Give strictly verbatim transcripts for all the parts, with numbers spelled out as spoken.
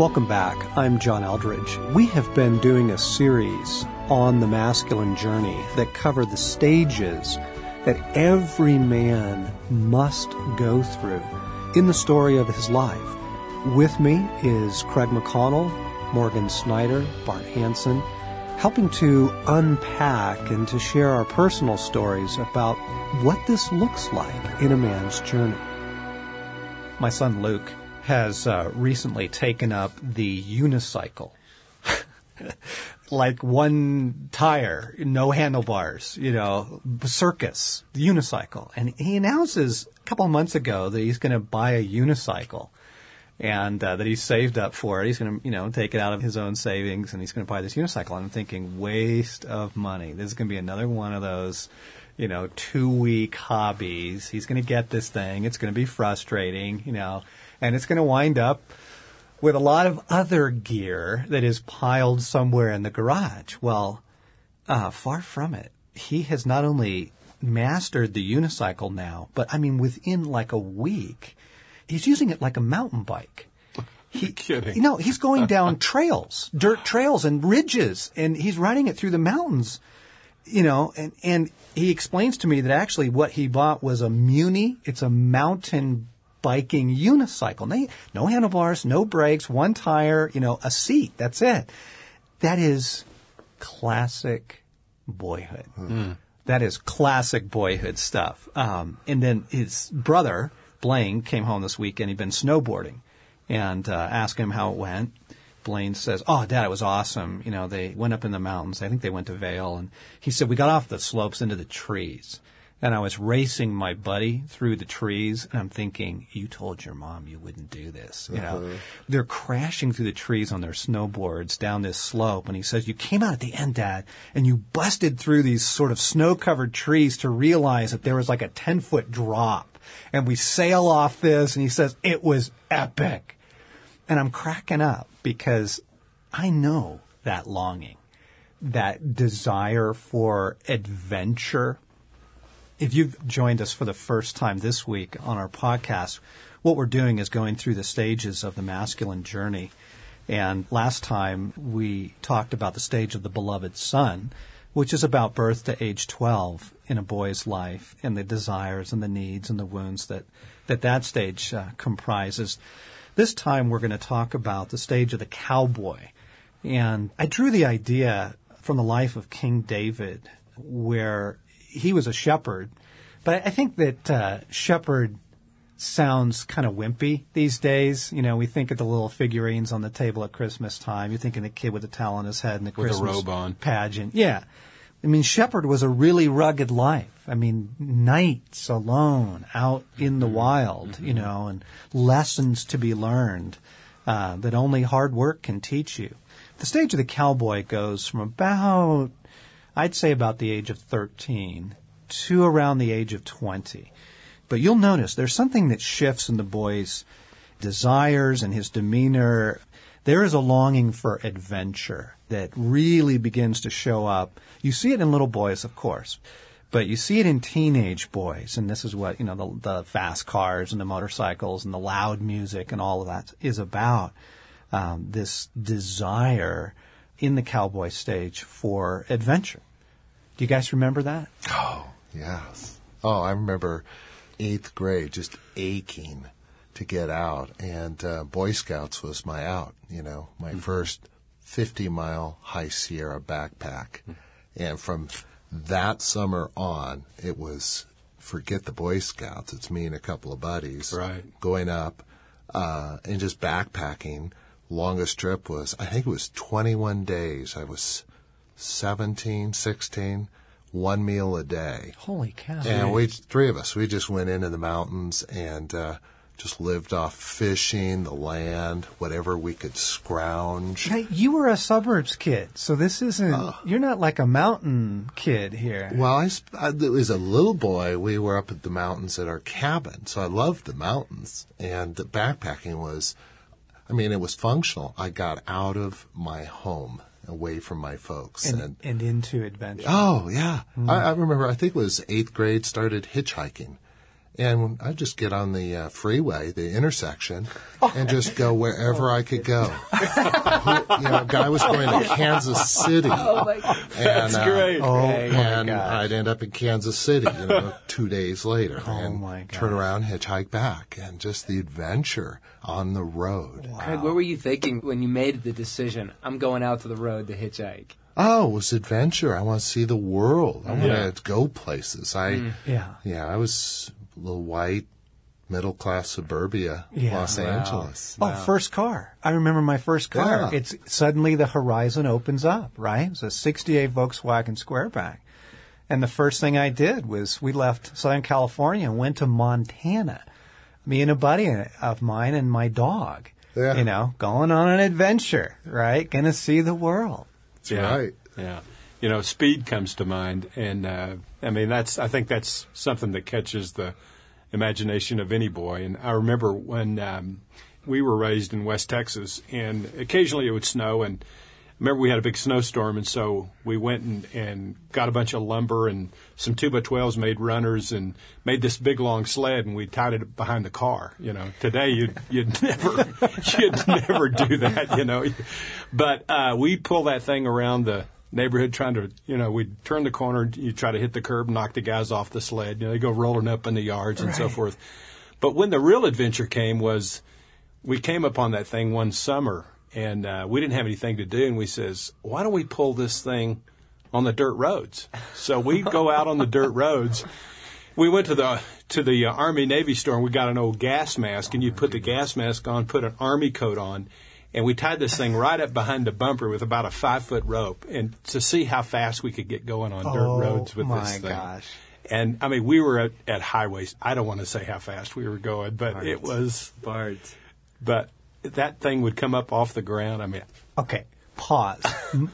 Welcome back. I'm John Eldredge. We have been doing a series on the masculine journey that cover the stages that every man must go through in the story of his life. With me is Craig McConnell, Morgan Snyder, Bart Hansen, helping to unpack and to share our personal stories about what this looks like in a man's journey. My son Luke has uh, recently taken up the unicycle, like one tire, no handlebars, you know, circus, unicycle. And he announces a couple of months ago that he's going to buy a unicycle and uh, that he's saved up for it. He's going to, you know, take it out of his own savings and he's going to buy this unicycle. And I'm thinking, waste of money. This is going to be another one of those, you know, two-week hobbies. He's going to get this thing. It's going to be frustrating, you know, and it's going to wind up with a lot of other gear that is piled somewhere in the garage. Well, uh, far from it. He has not only mastered the unicycle now, but, I mean, within like a week, he's using it like a mountain bike. He, You're kidding. You know, he's going down trails, dirt trails and ridges, and he's riding it through the mountains. You know, and, and he explains to me that actually what he bought was a Muni. It's a mountain biking unicycle. No, no handlebars, no brakes, one tire, you know, a seat. That's it. That is classic boyhood. Mm. That is classic boyhood stuff. Um, and then his brother, Blaine, came home this weekend. He'd been snowboarding, and uh, asked him how it went. Blaine says, "Oh, Dad, it was awesome. You know, they went up in the mountains. I think they went to Vail." And he said, "We got off the slopes into the trees. And I was racing my buddy through the trees. And I'm thinking, you told your mom you wouldn't do this." You uh-huh. know, they're crashing through the trees on their snowboards down this slope. And he says, "You came out at the end, Dad, and you busted through these sort of snow-covered trees to realize that there was like a ten-foot drop. And we sail off this." And he says, "It was epic." And I'm cracking up because I know that longing, that desire for adventure. If you've joined us for the first time this week on our podcast, what we're doing is going through the stages of the masculine journey. And last time we talked about the stage of the beloved son, which is about birth to age twelve in a boy's life and the desires and the needs and the wounds that that, that stage uh, comprises. This time we're going to talk about the stage of the cowboy. And I drew the idea from the life of King David, where he was a shepherd. But I think that uh, shepherd sounds kind of wimpy these days. You know, we think of the little figurines on the table at Christmas time. You're thinking the kid with the towel on his head and the with Christmas a robe on. Pageant. Yeah. I mean, shepherd was a really rugged life. I mean, nights alone out in the wild, mm-hmm. you know, and lessons to be learned uh, that only hard work can teach you. The stage of the cowboy goes from about, I'd say about the age of thirteen to around the age of twenty. But you'll notice there's something that shifts in the boy's desires and his demeanor. There is a longing for adventure that really begins to show up. You see it in little boys, of course. But you see it in teenage boys, and this is what, you know, the, the fast cars and the motorcycles and the loud music and all of that is about, um, this desire in the cowboy stage for adventure. Do you guys remember that? Oh, yes. Oh, I remember eighth grade just aching to get out, and uh, Boy Scouts was my out, you know, my mm-hmm. first fifty-mile High Sierra backpack. Mm-hmm. And from that summer on, it was forget the Boy Scouts. It's me and a couple of buddies right. going up uh, and just backpacking. Longest trip was, I think it was twenty-one days. I was seventeen, sixteen, one meal a day. Holy cow. And we, three of us, we just went into the mountains and uh, just lived off fishing, the land, whatever we could scrounge. Now, you were a suburbs kid, so this isn't uh, – you're not like a mountain kid here. Well, I, I, as a little boy, we were up at the mountains at our cabin, so I loved the mountains. And the backpacking was – I mean, it was functional. I got out of my home, away from my folks. And, and, and into adventure. Oh, yeah. Mm. I, I remember, I think it was eighth grade, started hitchhiking. And I just get on the uh, freeway, the intersection, and just go wherever I could go. You know, a guy was going to Kansas City. Oh, my God. And, that's uh, great. Oh, hey, and my I'd end up in Kansas City, you know, two days later. Oh, and my God. Turn around, hitchhike back, and just the adventure on the road. Wow. Craig, what were you thinking when you made the decision, I'm going out to the road to hitchhike? Oh, it was adventure. I want to see the world. I want yeah. to go places. I mm. yeah. yeah, I was... little white, middle-class suburbia, yeah. Los wow. Angeles. Oh, wow. First car. I remember my first car. Yeah. It's suddenly the horizon opens up, right? It's a sixty-eight Volkswagen Squareback. And the first thing I did was we left Southern California and went to Montana, me and a buddy of mine and my dog, yeah. you know, going on an adventure, right? Going to see the world. That's yeah. right. Yeah. You know, speed comes to mind, and uh, I mean, that's I think that's something that catches the imagination of any boy. And I remember when um, we were raised in West Texas, and occasionally it would snow, and I remember we had a big snowstorm, and so we went and, and got a bunch of lumber and some two by twelves, made runners, and made this big, long sled, and we tied it behind the car. You know, today you'd, you'd, never, you'd never do that, you know. But uh, we pull that thing around the neighborhood trying to, you know, we'd turn the corner, you try to hit the curb, knock the guys off the sled, you know, they go rolling up in the yards and right. so forth. But when the real adventure came was we came upon that thing one summer, and uh, we didn't have anything to do, and we says, why don't we pull this thing on the dirt roads? So we go out on the dirt roads. We went to the to the uh, Army-Navy store, and we got an old gas mask, and you put the gas mask on, put an Army coat on, and we tied this thing right up behind the bumper with about a five-foot rope, and to see how fast we could get going on dirt oh, roads with this thing. Oh, my gosh. And, I mean, we were at, at highways. I don't want to say how fast we were going, but Bart. It was. Bart. But that thing would come up off the ground. I mean. Okay, pause.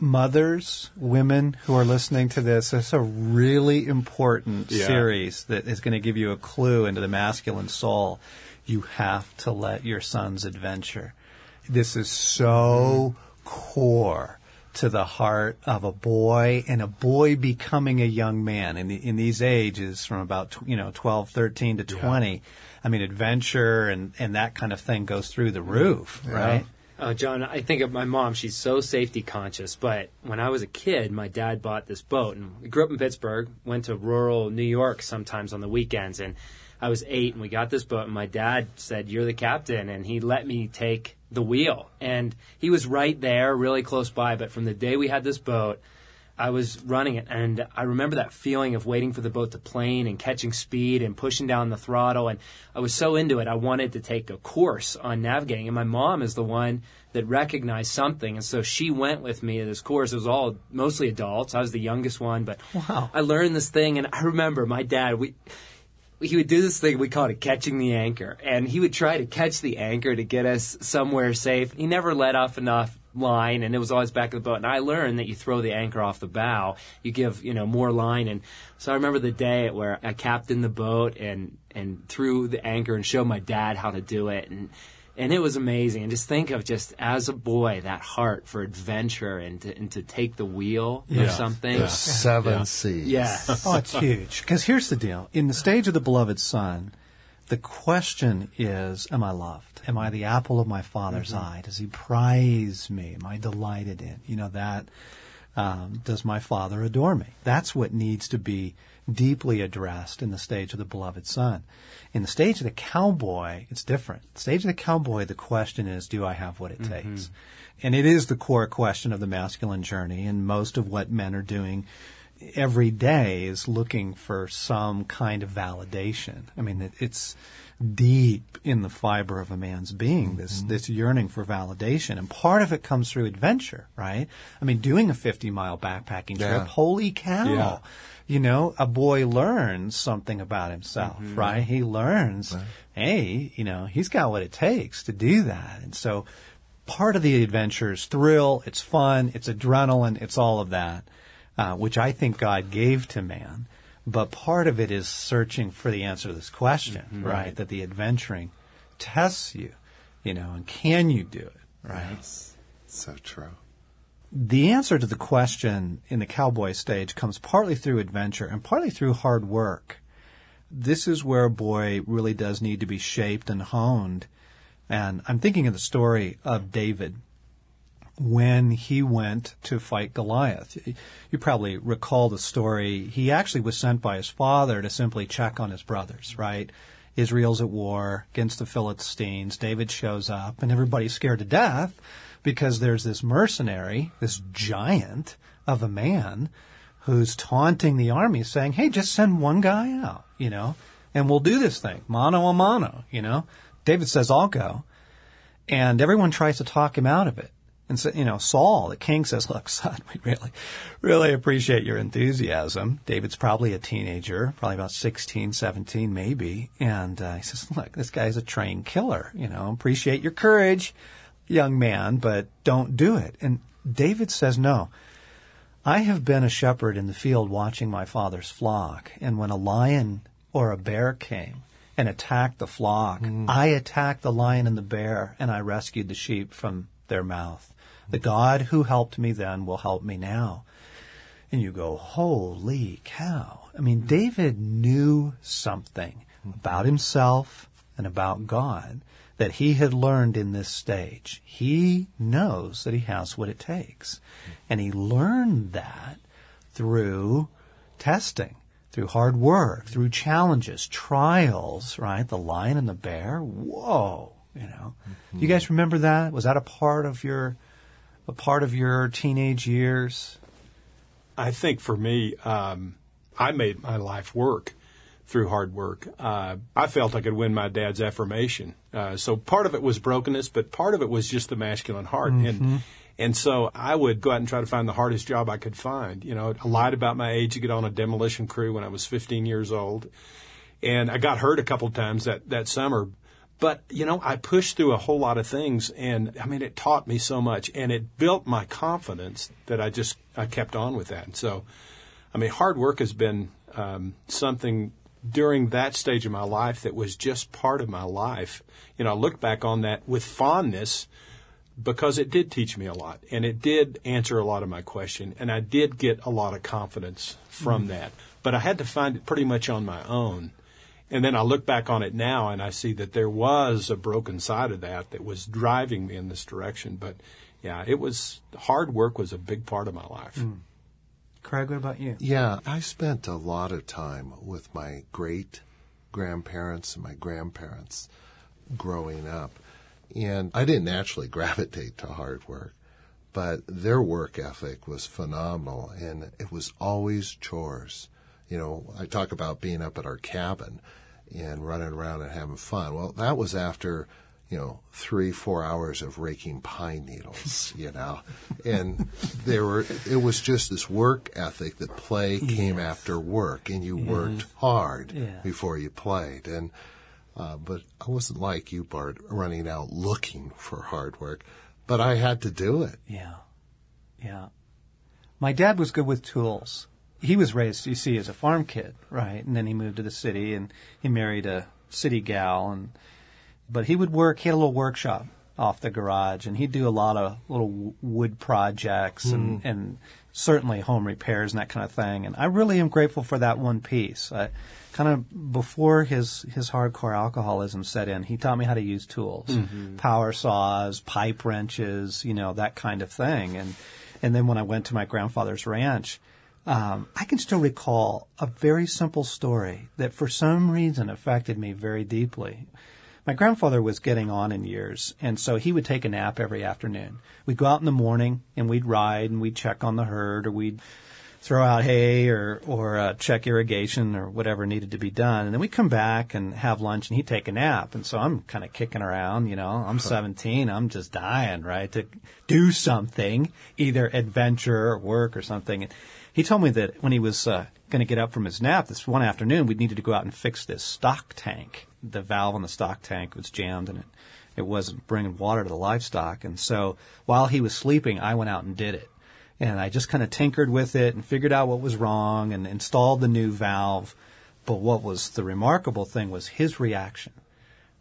Mothers, women who are listening to this, it's a really important yeah. series that is going to give you a clue into the masculine soul. You have to let your sons adventure. This is so core to the heart of a boy and a boy becoming a young man in the, in these ages from about, you know, twelve, thirteen to twenty. Yeah. I mean, adventure and, and that kind of thing goes through the roof, yeah. right? Uh, John, I think of my mom. She's so safety conscious. But when I was a kid, my dad bought this boat. And we grew up in Pittsburgh, went to rural New York sometimes on the weekends. And I was eight, and we got this boat, and my dad said, you're the captain, and he let me take the wheel. And he was right there, really close by, but from the day we had this boat, I was running it, and I remember that feeling of waiting for the boat to plane and catching speed and pushing down the throttle, and I was so into it, I wanted to take a course on navigating, and my mom is the one that recognized something, and so she went with me to this course. It was all mostly adults. I was the youngest one, but wow. I learned this thing, and I remember my dad, we... he would do this thing, we called it catching the anchor. And he would try to catch the anchor to get us somewhere safe. He never let off enough line, and it was always back of the boat. And I learned that you throw the anchor off the bow, you give, you know, more line. And so I remember the day where I captained the boat and, and threw the anchor and showed my dad how to do it. And and it was amazing. And just think of just as a boy, that heart for adventure and to, and to take the wheel yeah. of something. The seven yeah. C's. Yes. Oh, it's huge. Because here's the deal. In the stage of the beloved son, the question is, am I loved? Am I the apple of my father's mm-hmm. eye? Does he prize me? Am I delighted in? You know, that, um, does my father adore me? That's what needs to be deeply addressed in the stage of the beloved son. In the stage of the cowboy, it's different. The stage of the cowboy, the question is, do I have what it mm-hmm. takes? And it is the core question of the masculine journey, and most of what men are doing every day is looking for some kind of validation. I mean, it, it's deep in the fiber of a man's being, this mm-hmm. this yearning for validation. And part of it comes through adventure, right? I mean, doing a fifty-mile backpacking trip, yeah. holy cow. Yeah. You know, a boy learns something about himself, mm-hmm. right? He learns, right. hey, you know, he's got what it takes to do that. And so part of the adventure is thrill, it's fun, it's adrenaline, it's all of that, uh, which I think God gave to man. But part of it is searching for the answer to this question, mm-hmm. right? right? That the adventuring tests you, you know, and can you do it, right? Yes. So true. The answer to the question in the cowboy stage comes partly through adventure and partly through hard work. this is where a boy really does need to be shaped and honed. And I'm thinking of the story of David when he went to fight Goliath. You probably recall the story. He actually was sent by his father to simply check on his brothers, right? Israel's at war against the Philistines. David shows up, and everybody's scared to death because there's this mercenary, this giant of a man, who's taunting the army saying, hey, just send one guy out, you know, and we'll do this thing, mano a mano, you know. David says, I'll go. And everyone tries to talk him out of it. And, so, you know, Saul, the king, says, look, son, we really, really appreciate your enthusiasm. David's probably a teenager, probably about sixteen, seventeen maybe. And uh, he says, look, this guy's a trained killer. You know, appreciate your courage, young man, but don't do it. And David says, no, I have been a shepherd in the field watching my father's flock. And when a lion or a bear came and attacked the flock, mm. I attacked the lion and the bear, and I rescued the sheep from their mouth. The God who helped me then will help me now. And you go, holy cow. I mean, David knew something about himself and about God that he had learned in this stage. He knows that he has what it takes. And he learned that through testing, through hard work, through challenges, trials, right? The lion and the bear, whoa, you know. Mm-hmm. Do you guys remember that? Was that a part of your... a part of your teenage years? I think for me, um, I made my life work through hard work. Uh, I felt I could win my dad's affirmation. Uh, so part of it was brokenness, but part of it was just the masculine heart. Mm-hmm. And and so I would go out and try to find the hardest job I could find. You know, I lied about my age to get on a demolition crew when I was fifteen years old. And I got hurt a couple times that, that summer. But, you know, I pushed through a whole lot of things, and, I mean, it taught me so much, and it built my confidence that I just I kept on with that. And so, I mean, hard work has been um, something during that stage of my life that was just part of my life. You know, I look back on that with fondness because it did teach me a lot, and it did answer a lot of my question, and I did get a lot of confidence from mm-hmm. that. But I had to find it pretty much on my own. And then I look back on it now, and I see that there was a broken side of that that was driving me in this direction. But, yeah, it was – hard work was a big part of my life. Mm. Craig, what about you? Yeah, I spent a lot of time with my great-grandparents and my grandparents growing up. And I didn't naturally gravitate to hard work, but their work ethic was phenomenal, and it was always chores. You know, I talk about being up at our cabin and running around and having fun. Well, that was after, you know, three, four hours of raking pine needles, you know. And there were, it was just this work ethic that play yes. came after work, and you yes. worked hard yeah. before you played. And uh, but I wasn't like you, Bart, running out looking for hard work, but I had to do it. Yeah, yeah. My dad was good with tools. He was raised, you see, as a farm kid, right? And then he moved to the city, and he married a city gal. And but he would work. He had a little workshop off the garage, and he'd do a lot of little wood projects and, mm. and certainly home repairs and that kind of thing. And I really am grateful for that one piece. I, kind of before his, his hardcore alcoholism set in, he taught me how to use tools, mm-hmm. power saws, pipe wrenches, you know, that kind of thing. And and then when I went to my grandfather's ranch, Um, I can still recall a very simple story that for some reason affected me very deeply. My grandfather was getting on in years, and so he would take a nap every afternoon. We'd go out in the morning, and we'd ride, and we'd check on the herd, or we'd throw out hay or, or uh, check irrigation or whatever needed to be done. And then we'd come back and have lunch, and he'd take a nap. And so I'm kind of kicking around, you know. I'm seventeen. I'm just dying, right, to do something, either adventure or work or something. And he told me that when he was uh, going to get up from his nap this one afternoon, we needed to go out and fix this stock tank. The valve on the stock tank was jammed, and it, it wasn't bringing water to the livestock. And so while he was sleeping, I went out and did it. And I just kind of tinkered with it and figured out what was wrong and installed the new valve. But what was the remarkable thing was his reaction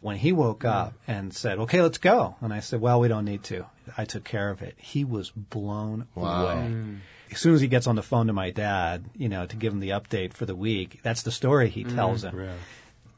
when he woke mm. up and said, okay, let's go. And I said, well, we don't need to. I took care of it. He was blown wow. away. Mm. as soon as he gets on the phone to my dad, you know, to give him the update for the week, that's the story he tells mm, him. Right.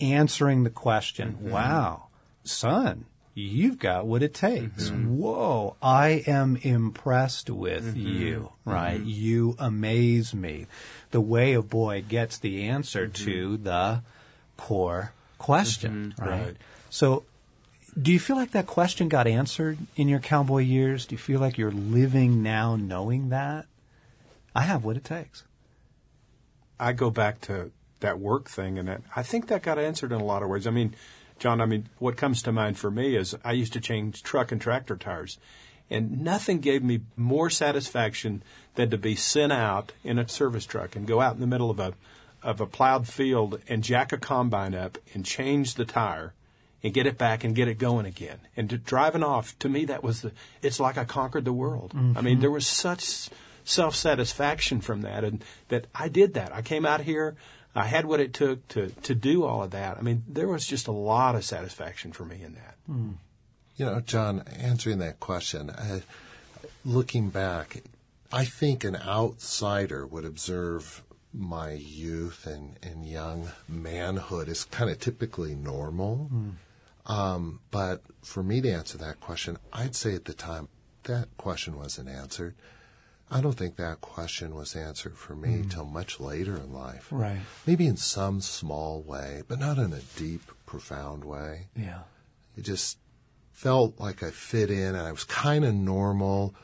Answering the question, mm-hmm. wow, son, you've got what it takes. Mm-hmm. Whoa, I am impressed with mm-hmm. you, right? Mm-hmm. You amaze me. The way a boy gets the answer mm-hmm. to the core question, mm-hmm. right? right? So do you feel like that question got answered in your cowboy years? Do you feel like you're living now knowing that? I have what it takes. I go back to that work thing, and it, I think that got answered in a lot of ways. I mean, John, I mean, what comes to mind for me is I used to change truck and tractor tires, and nothing gave me more satisfaction than to be sent out in a service truck and go out in the middle of a of a plowed field and jack a combine up and change the tire and get it back and get it going again. And to driving off, to me, that was the – it's like I conquered the world. Mm-hmm. I mean, there was such – self-satisfaction from that, and that I did that. I came out here. I had what it took to, to do all of that. I mean, there was just a lot of satisfaction for me in that. Mm. You know, John, answering that question, uh, looking back, I think an outsider would observe my youth and, and young manhood as kind of typically normal. Mm. Um, but for me to answer that question, I'd say at the time that question wasn't answered. I don't think that question was answered for me mm. till much later in life. Right. Maybe in some small way, but not in a deep, profound way. Yeah. It just felt like I fit in, and I was kind of normal,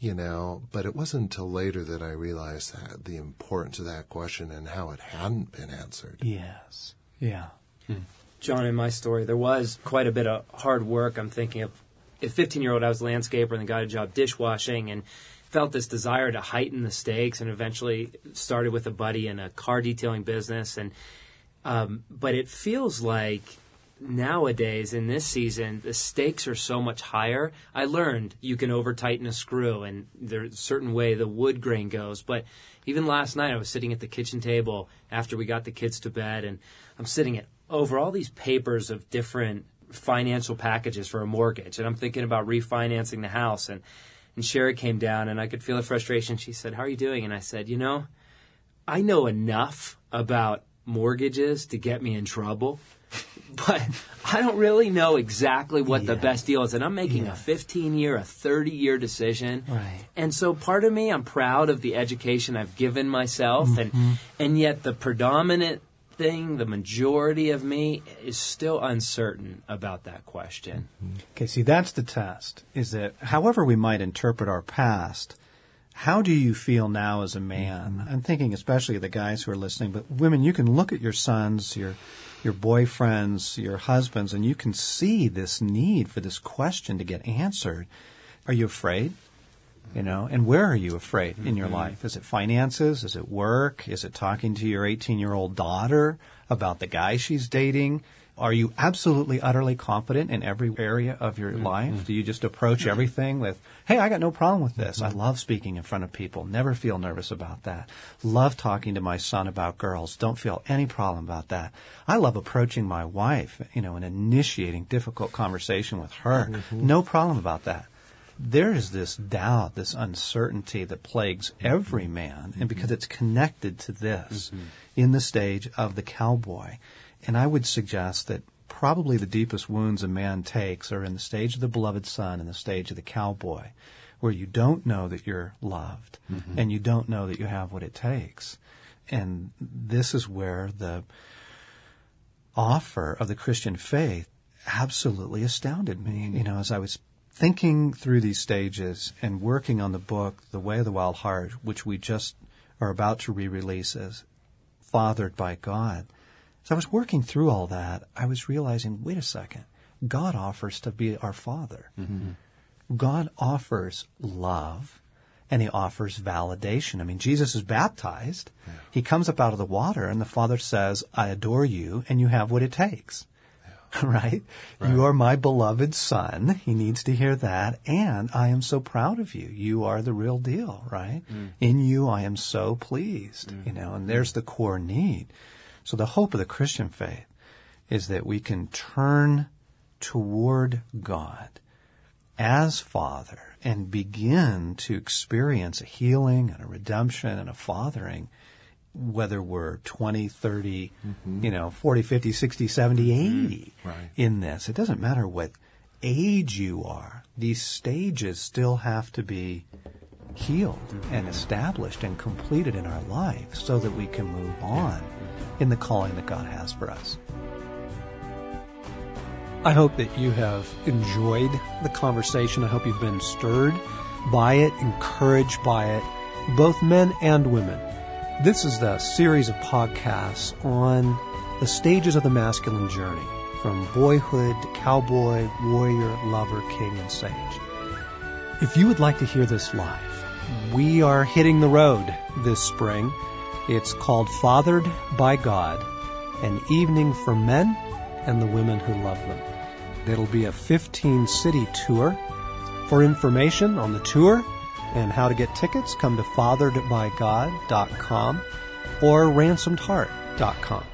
you know, but it wasn't until later that I realized that, the importance of that question and how it hadn't been answered. Yes. Yeah. Hmm. John, in my story, there was quite a bit of hard work. I'm thinking of a fifteen-year-old, I was a landscaper and then got a job dishwashing, and felt this desire to heighten the stakes, and eventually started with a buddy in a car detailing business. And um, but it feels like nowadays in this season, the stakes are so much higher. I learned you can over-tighten a screw, and there's a certain way the wood grain goes. But even last night, I was sitting at the kitchen table after we got the kids to bed, and I'm sitting at, over all these papers of different financial packages for a mortgage, and I'm thinking about refinancing the house. And And Sherry came down, and I could feel the frustration. She said, "How are you doing?" And I said, "You know, I know enough about mortgages to get me in trouble, but I don't really know exactly what yeah. the best deal is. And I'm making yeah. a fifteen-year, a thirty-year decision. Right. And so part of me, I'm proud of the education I've given myself. Mm-hmm. And, and yet the predominant thing, the majority of me, is still uncertain about that question." Okay, see, that's the test, is that however we might interpret our past, how do you feel now as a man? Mm-hmm. I'm thinking especially of the guys who are listening, but women, you can look at your sons, your your boyfriends, your husbands, and you can see this need for this question to get answered. Are you afraid? You know, and where are you afraid in your mm-hmm. life? Is it finances? Is it work? Is it talking to your eighteen-year-old daughter about the guy she's dating? Are you absolutely, utterly confident in every area of your mm-hmm. life? Do you just approach everything with, "Hey, I got no problem with this. Mm-hmm. I love speaking in front of people. Never feel nervous about that. Love talking to my son about girls. Don't feel any problem about that. I love approaching my wife, you know, and initiating difficult conversation with her. Mm-hmm. No problem about that." There is this doubt, this uncertainty that plagues every man, and because it's connected to this mm-hmm. in the stage of the cowboy. And I would suggest that probably the deepest wounds a man takes are in the stage of the beloved son and the stage of the cowboy, where you don't know that you're loved mm-hmm. and you don't know that you have what it takes. And this is where the offer of the Christian faith absolutely astounded me. You know, as I was thinking through these stages and working on the book, The Way of the Wild Heart, which we just are about to re-release as Fathered by God, as I was working through all that, I was realizing, wait a second, God offers to be our Father. Mm-hmm. God offers love, and He offers validation. I mean, Jesus is baptized. Yeah. He comes up out of the water, and the Father says, "I adore you, and you have what it takes." Right? Right? You are my beloved son. He needs to hear that. And I am so proud of you. You are the real deal, right? Mm. In you, I am so pleased, mm. you know, and there's the core need. So the hope of the Christian faith is that we can turn toward God as Father and begin to experience a healing and a redemption and a fathering, whether we're twenty, thirty, mm-hmm. you know, forty, fifty, sixty, seventy, eighty mm-hmm. right. in this. It doesn't matter what age you are. These stages still have to be healed mm-hmm. and established and completed in our life so that we can move on in the calling that God has for us. I hope that you have enjoyed the conversation. I hope you've been stirred by it, encouraged by it, both men and women. This is the series of podcasts on the stages of the masculine journey, from boyhood to cowboy, warrior, lover, king, and sage. If you would like to hear this live, we are hitting the road this spring. It's called Fathered by God, an evening for men and the women who love them. It'll be a fifteen-city tour. For information on the tour and how to get tickets, come to Fathered by God dot com or Ransomed Heart dot com.